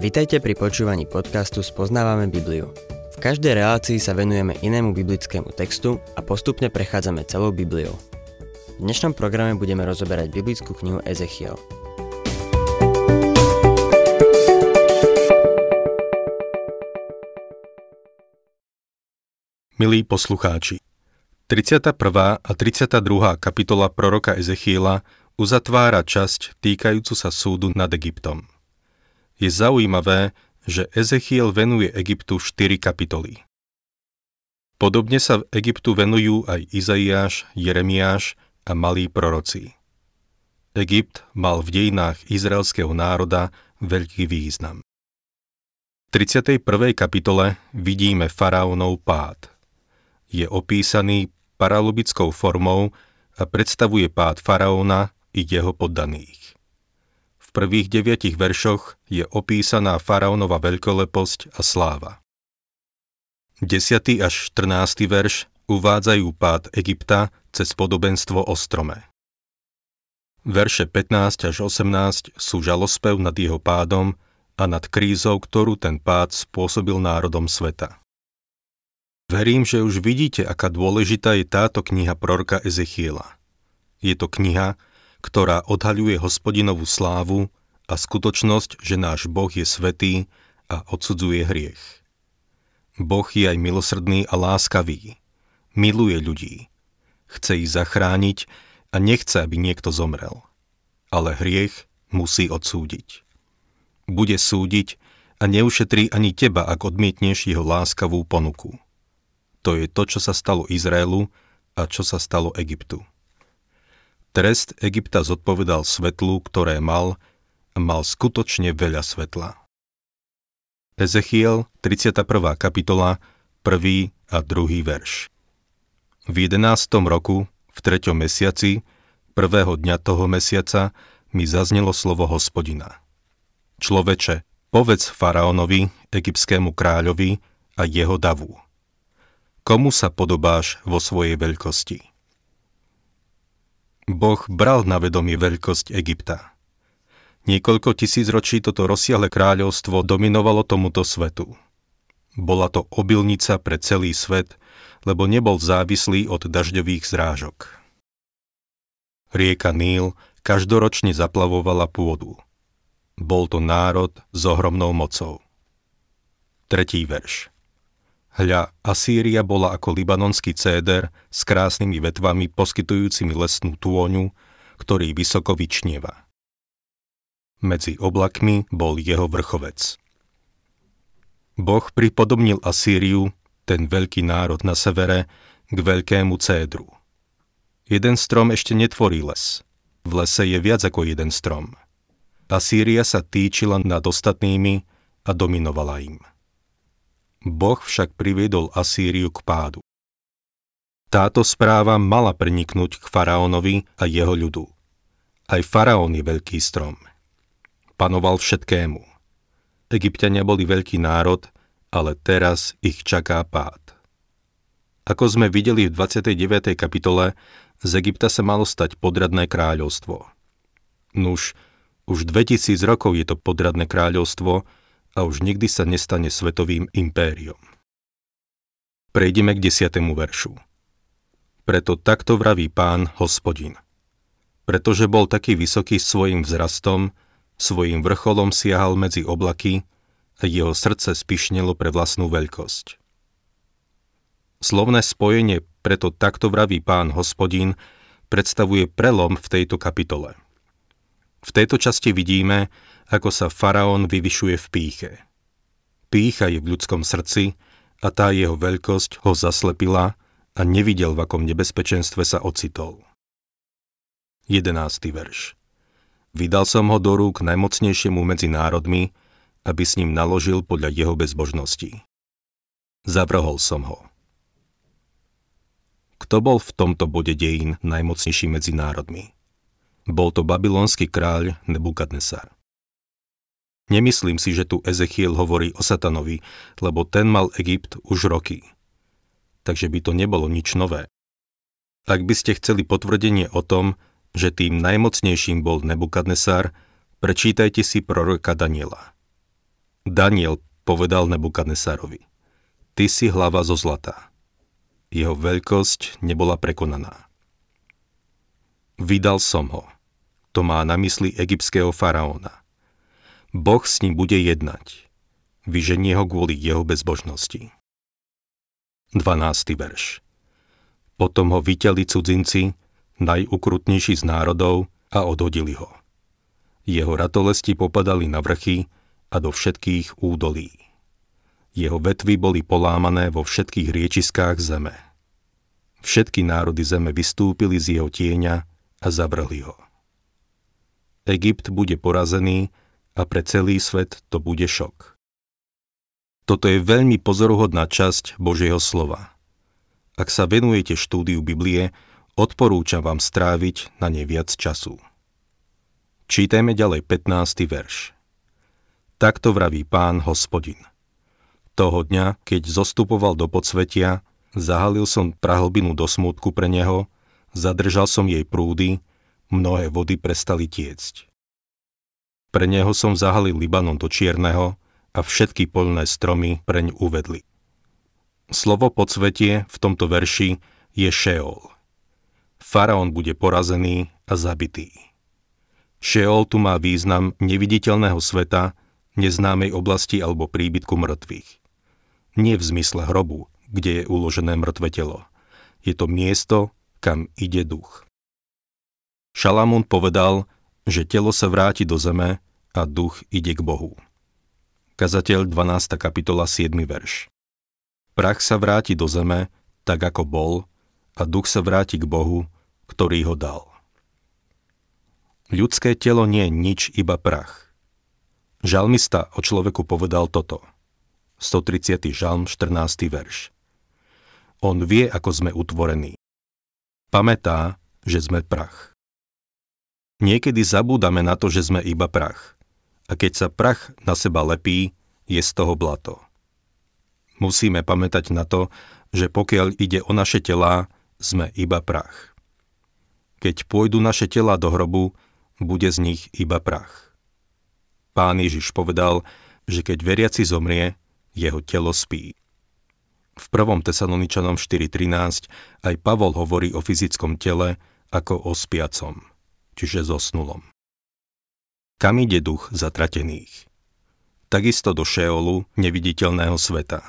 Vitajte pri počúvaní podcastu Spoznávame Bibliu. V každej relácii sa venujeme inému biblickému textu a postupne prechádzame celou Bibliou. V dnešnom programe budeme rozoberať biblickú knihu Ezechiel. Milí poslucháči, 31. a 32. kapitola proroka Ezechiela uzatvára časť týkajúcu sa súdu nad Egyptom. Je zaujímavé, že Ezechiel venuje Egyptu 4 kapitoly. Podobne sa v Egyptu venujú aj Izaiáš, Jeremiáš a malí proroci. Egypt mal v dejinách izraelského národa veľký význam. V 31. kapitole vidíme faraónov pád. Je opísaný paralobickou formou a predstavuje pád faraóna i jeho poddaných. V prvých 9 veršoch je opísaná faraónova veľkoleposť a sláva. 10. až 14. verš uvádzajú pád Egypta cez podobenstvo o strome. Verše 15 až 18 sú žalospev nad jeho pádom a nad krízou, ktorú ten pád spôsobil národom sveta. Verím, že už vidíte, aká dôležitá je táto kniha proroka Ezechiela. Je to kniha, ktorá odhaľuje Hospodinovú slávu a skutočnosť, že náš Boh je svätý a odsudzuje hriech. Boh je aj milosrdný a láskavý, miluje ľudí, chce ich zachrániť a nechce, aby niekto zomrel. Ale hriech musí odsúdiť. Bude súdiť a neušetrí ani teba, ak odmietneš jeho láskavú ponuku. To je to, čo sa stalo Izraelu a čo sa stalo Egyptu. Trest Egypta zodpovedal svetlu, ktoré mal, a mal skutočne veľa svetla. Ezechiel, 31. kapitola, 1. a 2. verš. V 11. roku, v 3. mesiaci, prvého dňa toho mesiaca, mi zaznelo slovo Hospodina. Človeče, povedz faraónovi, egyptskému kráľovi a jeho davu. Komu sa podobáš vo svojej veľkosti? Boh bral na vedomie veľkosť Egypta. Niekoľko tisícročí toto rozsiahle kráľovstvo dominovalo tomuto svetu. Bola to obilnica pre celý svet, lebo nebol závislý od dažďových zrážok. Rieka Níl každoročne zaplavovala pôdu. Bol to národ s ohromnou mocou. 3. verš. Hľa, Asýria bola ako libanonský céder s krásnymi vetvami poskytujúcimi lesnú tôňu, ktorý vysoko vyčnieva. Medzi oblakmi bol jeho vrchovec. Boh pripodobnil Asýriu, ten veľký národ na severe, k veľkému cédru. Jeden strom ešte netvorí les. V lese je viac ako jeden strom. Asýria sa týčila nad ostatnými a dominovala im. Boh však priviedol Asýriu k pádu. Táto správa mala preniknúť k faraónovi a jeho ľudu. Aj faraón je veľký strom. Panoval všetkému. Egypťania boli veľký národ, ale teraz ich čaká pád. Ako sme videli v 29. kapitole, z Egypta sa malo stať podradné kráľovstvo. Nuž, už 2000 rokov je to podradné kráľovstvo, a už nikdy sa nestane svetovým impériom. Prejdeme k 10. veršu. Preto takto vraví Pán Hospodin. Pretože bol taký vysoký svojim vzrastom, svojim vrcholom siahal medzi oblaky a jeho srdce spišnilo pre vlastnú veľkosť. Slovné spojenie preto takto vraví Pán Hospodin predstavuje prelom v tejto kapitole. V tejto časti vidíme, ako sa faraón vyvyšuje v pýche. Pýcha je v ľudskom srdci a tá jeho veľkosť ho zaslepila a nevidel, v akom nebezpečenstve sa ocitol. 11. verš. Vydal som ho do rúk najmocnejšiemu medzi národmi, aby s ním naložil podľa jeho bezbožností. Zavrhol som ho. Kto bol v tomto bode dejín najmocnejší medzi národmi? Bol to babylonský kráľ Nebukadnesar. Nemyslím si, že tu Ezechiel hovorí o Satanovi, lebo ten mal Egypt už roky. Takže by to nebolo nič nové. Ak by ste chceli potvrdenie o tom, že tým najmocnejším bol Nebukadnesar, prečítajte si proroka Daniela. Daniel povedal Nebukadnesarovi: Ty si hlava zo zlata. Jeho veľkosť nebola prekonaná. Vydal som ho. To má na mysli egyptského faraóna. Boh s ním bude jednať. Vyženie ho kvôli jeho bezbožnosti. 12. verš. Potom ho vyťali cudzinci, najukrutnejší z národov, a odhodili ho. Jeho ratolesti popadali na vrchy a do všetkých údolí. Jeho vetvy boli polámané vo všetkých riečiskách zeme. Všetky národy zeme vystúpili z jeho tieňa a zavrhli ho. Egypt bude porazený a pre celý svet to bude šok. Toto je veľmi pozoruhodná časť Božieho slova. Ak sa venujete štúdiu Biblie, odporúčam vám stráviť na nej viac času. Čítajme ďalej 15. verš. Takto vraví Pán Hospodin. Toho dňa, keď zostupoval do podsvetia, zahalil som prahlbinu do smútku pre neho, zadržal som jej prúdy, mnohé vody prestali tiecť. Pre neho som zahalil Libanon do čierneho a všetky poľné stromy preň uvedli. Slovo podsvetie v tomto verši je Šéol. Faraón bude porazený a zabitý. Šéol tu má význam neviditeľného sveta, neznámej oblasti alebo príbytku mŕtvych. Nie v zmysle hrobu, kde je uložené mŕtve telo. Je to miesto, kam ide duch. Šalamún povedal, že telo sa vráti do zeme a duch ide k Bohu. Kazateľ 12. kapitola 7. verš. Prach sa vráti do zeme, tak ako bol, a duch sa vráti k Bohu, ktorý ho dal. Ľudské telo nie je nič, iba prach. Žalmista o človeku povedal toto. 130. žalm, 14. verš. On vie, ako sme utvorení. Pamätá, že sme prach. Niekedy zabúdame na to, že sme iba prach. A keď sa prach na seba lepí, je z toho blato. Musíme pamätať na to, že pokiaľ ide o naše telá, sme iba prach. Keď pôjdu naše telá do hrobu, bude z nich iba prach. Pán Ježiš povedal, že keď veriaci zomrie, jeho telo spí. V 1. Tesaloničanom 4.13 aj Pavol hovorí o fyzickom tele ako o spiacom, čiže zosnulom. Kam ide duch zatratených? Takisto do Šéolu, neviditeľného sveta.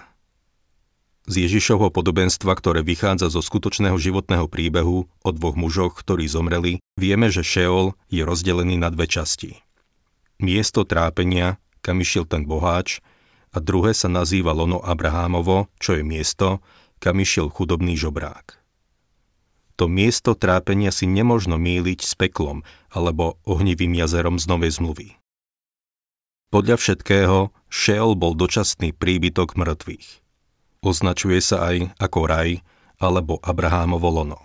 Z Ježišovho podobenstva, ktoré vychádza zo skutočného životného príbehu o dvoch mužoch, ktorí zomreli, vieme, že Šéol je rozdelený na dve časti. Miesto trápenia, kam išiel ten boháč, a druhé sa nazýva lono Abrahámovo, čo je miesto, kam išiel chudobný žobrák. To miesto trápenia si nemožno míliť s peklom alebo ohnivým jazerom z Novej zmluvy. Podľa všetkého, Šéol bol dočasný príbytok mŕtvych. Označuje sa aj ako raj alebo Abrahámovo lono.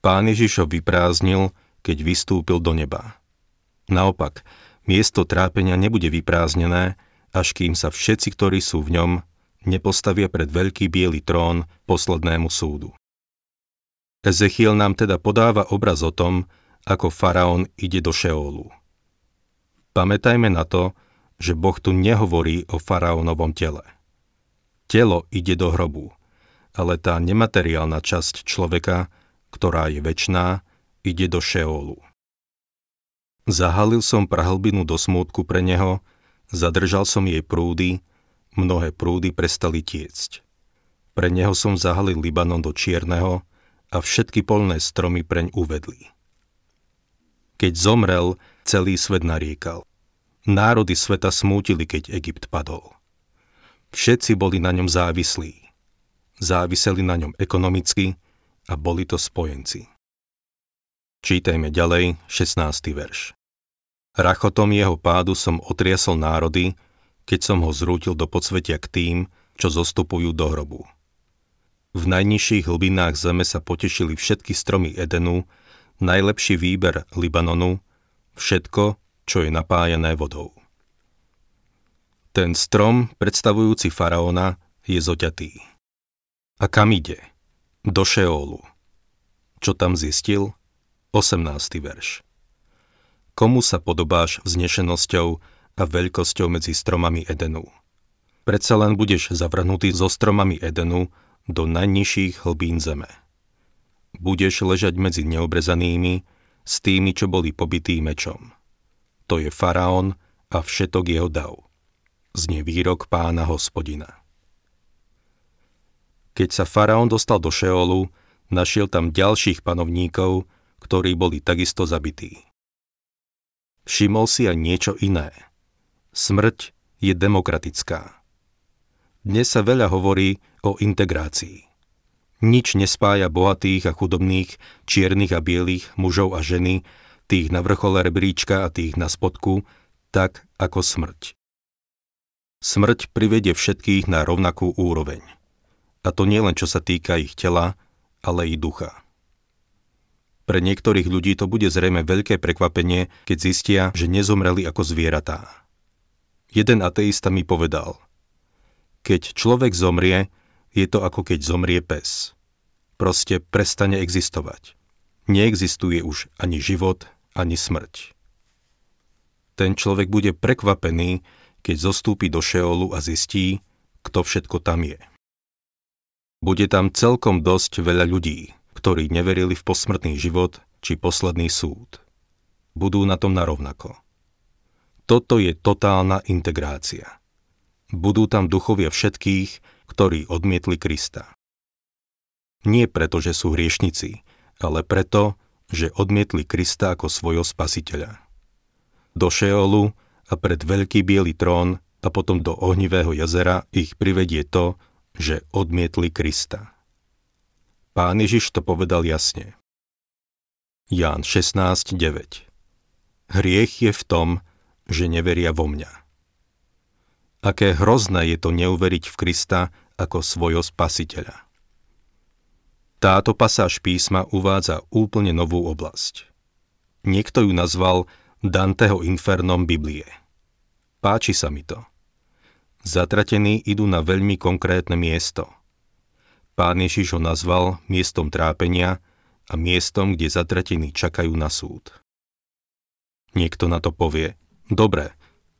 Pán Ježiš ho vyprázdnil, keď vystúpil do neba. Naopak, miesto trápenia nebude vyprázdnené, až kým sa všetci, ktorí sú v ňom, nepostavia pred veľký biely trón poslednému súdu. Ezechiel nám teda podáva obraz o tom, ako faraón ide do Šéolu. Pamätajme na to, že Boh tu nehovorí o faraónovom tele. Telo ide do hrobu, ale tá nemateriálna časť človeka, ktorá je večná, ide do Šéolu. Zahalil som prahlbinu do smútku pre neho, zadržal som jej prúdy, mnohé prúdy prestali tiecť. Pre neho som zahalil Libanon do čierneho a všetky poľné stromy preň uvedli. Keď zomrel, celý svet nariekal. Národy sveta smútili, keď Egypt padol. Všetci boli na ňom závislí. Záviseli na ňom ekonomicky a boli to spojenci. Čítajme ďalej 16. verš. Rachotom jeho pádu som otriasol národy, keď som ho zrútil do podsvetia k tým, čo zostupujú do hrobu. V najnižších hlbinách zeme sa potešili všetky stromy Edenu, najlepší výber Libanonu, všetko, čo je napájané vodou. Ten strom, predstavujúci faraóna, je zoťatý. A kam ide? Do Šéolu. Čo tam zistil? 18. verš. Komu sa podobáš vznešenosťou a veľkosťou medzi stromami Edenu. Predsa len budeš zavrhnutý so stromami Edenu do najnižších hlbín zeme. Budeš ležať medzi neobrezanými s tými, čo boli pobití mečom. To je Faraón a všetok jeho dav. Znie výrok Pána Hospodina. Keď sa Faraón dostal do Šéolu, našiel tam ďalších panovníkov, ktorí boli takisto zabití. Všimol si aj niečo iné. Smrť je demokratická. Dnes sa veľa hovorí o integrácii. Nič nespája bohatých a chudobných, čiernych a bielých, mužov a ženy, tých na vrchole rebríčka a tých na spodku, tak ako smrť. Smrť privedie všetkých na rovnakú úroveň. A to nie len čo sa týka ich tela, ale i ducha. Pre niektorých ľudí to bude zrejme veľké prekvapenie, keď zistia, že nezomreli ako zvieratá. Jeden ateista mi povedal: keď človek zomrie, je to ako keď zomrie pes. Proste prestane existovať. Neexistuje už ani život, ani smrť. Ten človek bude prekvapený, keď zostúpi do Šéolu a zistí, kto všetko tam je. Bude tam celkom dosť veľa ľudí, ktorí neverili v posmrtný život či posledný súd. Budú na tom narovnako. Toto je totálna integrácia. Budú tam duchovia všetkých, ktorí odmietli Krista. Nie preto, že sú hriešnici, ale preto, že odmietli Krista ako svojho spasiteľa. Do Šéolu a pred veľký biely trón a potom do ohnivého jazera ich privedie to, že odmietli Krista. Pán Ježiš to povedal jasne. Ján 16:9. Hriech je v tom, že neveria vo mňa. Aké hrozné je to neuveriť v Krista ako svojho spasiteľa. Táto pasáž písma uvádza úplne novú oblasť. Niekto ju nazval Danteho infernom Biblie. Páči sa mi to. Zatratení idú na veľmi konkrétne miesto. Pán Ježiš ho nazval miestom trápenia a miestom, kde zatratení čakajú na súd. Niekto na to povie: dobre,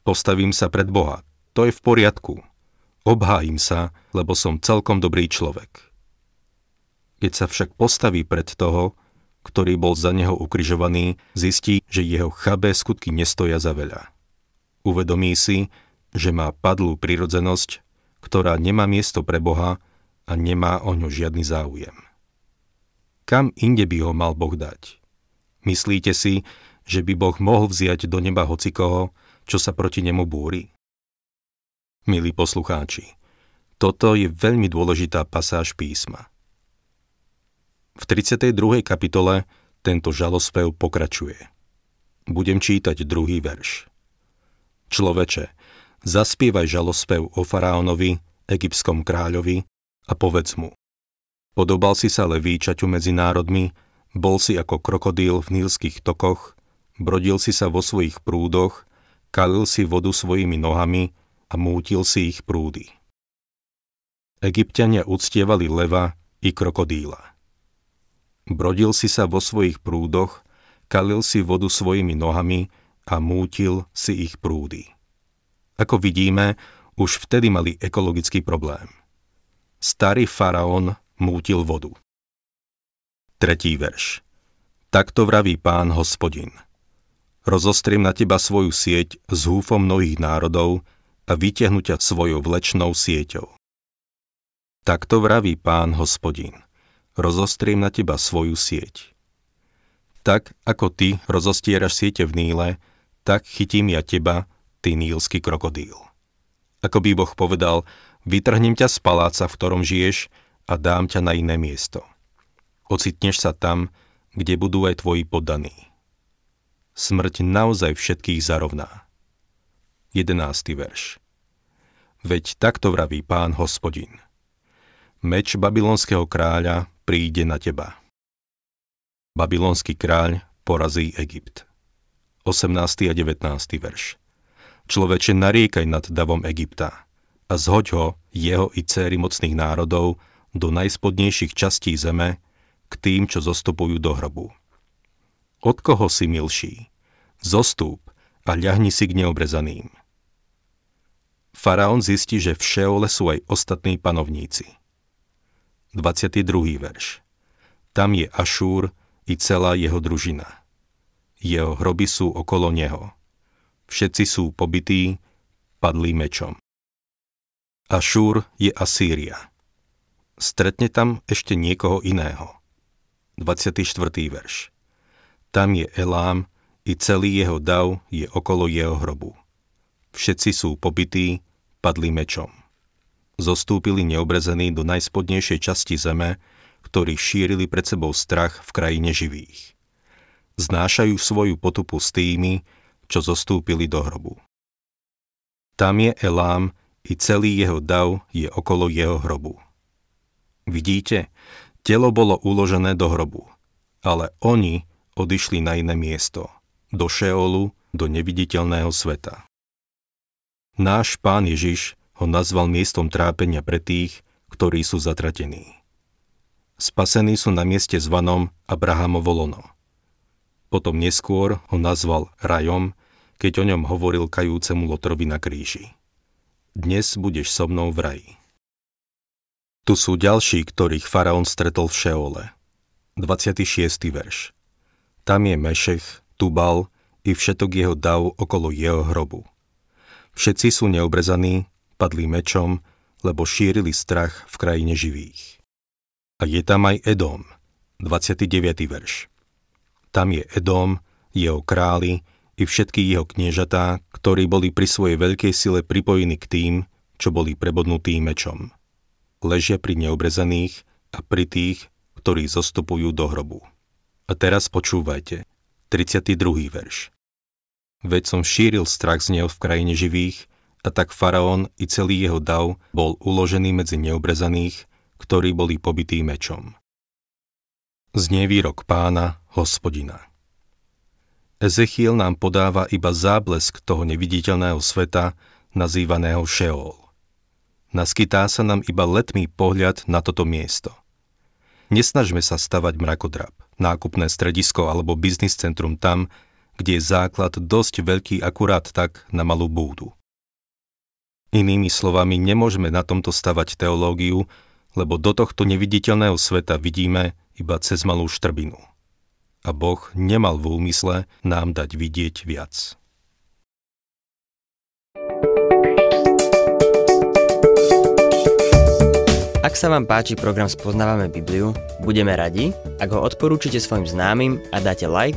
postavím sa pred Boha, to je v poriadku. Obhájim sa, lebo som celkom dobrý človek. Keď sa však postaví pred toho, ktorý bol za neho ukrižovaný, zistí, že jeho chabé skutky nestoja za veľa. Uvedomí si, že má padlú prirodzenosť, ktorá nemá miesto pre Boha, a nemá o ňo žiadny záujem. Kam inde by ho mal Boh dať? Myslíte si, že by Boh mohol vziať do neba hocikoho, čo sa proti nemu búri? Milí poslucháči, toto je veľmi dôležitá pasáž písma. V 32. kapitole tento žalospev pokračuje. Budem čítať 2. verš. Človeče, zaspievaj žalospev o Faraónovi, egyptskom kráľovi, a povedz mu: podobal si sa levíčaťu medzi národmi, bol si ako krokodíl v nílskych tokoch, brodil si sa vo svojich prúdoch, kalil si vodu svojimi nohami a mútil si ich prúdy. Egypťania uctievali leva i krokodíla. Brodil si sa vo svojich prúdoch, kalil si vodu svojimi nohami a mútil si ich prúdy. Ako vidíme, už vtedy mali ekologický problém. Starý faraón mútil vodu. 3. verš. Takto vraví Pán Hospodin: rozostriem na teba svoju sieť s húfom mnohých národov a vytiahnu ťa svojou vlečnou sieťou. Takto vraví Pán Hospodin: rozostriem na teba svoju sieť. Tak ako ty rozostieraš siete v Níle, tak chytím ja teba, ty nílsky krokodíl. Ako by Boh povedal: vytrhnem ťa z paláca, v ktorom žiješ, a dám ťa na iné miesto. Ocitneš sa tam, kde budú aj tvoji poddaní. Smrť naozaj všetkých zarovná. 11. verš. Veď takto vraví Pán Hospodin: meč babylonského kráľa príde na teba. Babylonský kráľ porazí Egypt. 18. a 19. verš. Človeče, nariekaj nad davom Egypta a zhoď ho, jeho i céry mocných národov, do najspodnejších častí zeme, k tým, čo zostupujú do hrobu. Od koho si milší? Zostúp a ľahni si k neobrezaným. Faraón zistí, že v Šéole sú aj ostatní panovníci. 22. verš. Tam je Ašúr i celá jeho družina. Jeho hroby sú okolo neho. Všetci sú pobití, padli mečom. Ašúr je Asýria. Stretne tam ešte niekoho iného. 24. verš. Tam je Elám i celý jeho dav je okolo jeho hrobu. Všetci sú pobití, padli mečom. Zostúpili neobrezení do najspodnejšej časti zeme, ktorí šírili pred sebou strach v krajine živých. Znášajú svoju potupu s tými, čo zostúpili do hrobu. Tam je Elám i celý jeho dav je okolo jeho hrobu. Vidíte, telo bolo uložené do hrobu, ale oni odišli na iné miesto, do Šéolu, do neviditeľného sveta. Náš Pán Ježiš ho nazval miestom trápenia pre tých, ktorí sú zatratení. Spasení sú na mieste zvanom Abrahamovo lono. Potom neskôr ho nazval rajom, keď o ňom hovoril kajúcemu Lotrovi na kríži. Dnes budeš so mnou v raji. Tu sú ďalší, ktorých faraón stretol v Šéole. 26. verš. Tam je Mešech, Tubal i všetok jeho dav okolo jeho hrobu. Všetci sú neobrezaní, padli mečom, lebo šírili strach v krajine živých. A je tam aj Edom, 29. verš. Tam je Edom, jeho králi i všetky jeho kniežatá, ktorí boli pri svojej veľkej sile pripojení k tým, čo boli prebodnutí mečom. Ležia pri neobrezaných a pri tých, ktorí zostupujú do hrobu. A teraz počúvajte, 32. verš. Veď som šíril strach z neho v krajine živých, a tak faraón i celý jeho dav bol uložený medzi neobrezaných, ktorí boli pobití mečom. Znie výrok Pána, Hospodina. Ezechiel nám podáva iba záblesk toho neviditeľného sveta, nazývaného Šéol. Naskytá sa nám iba letmý pohľad na toto miesto. Nesnažme sa stavať mrakodrap, nákupné stredisko alebo biznis centrum tam, kde je základ dosť veľký akurát tak na malú búdu. Inými slovami, nemôžeme na tomto stavať teológiu, lebo do tohto neviditeľného sveta vidíme iba cez malú štrbinu. A Boh nemal v úmysle nám dať vidieť viac. Ak sa vám páči program Spoznávame Bibliu, budeme radi, ak ho odporúčite svojim známym a dáte like,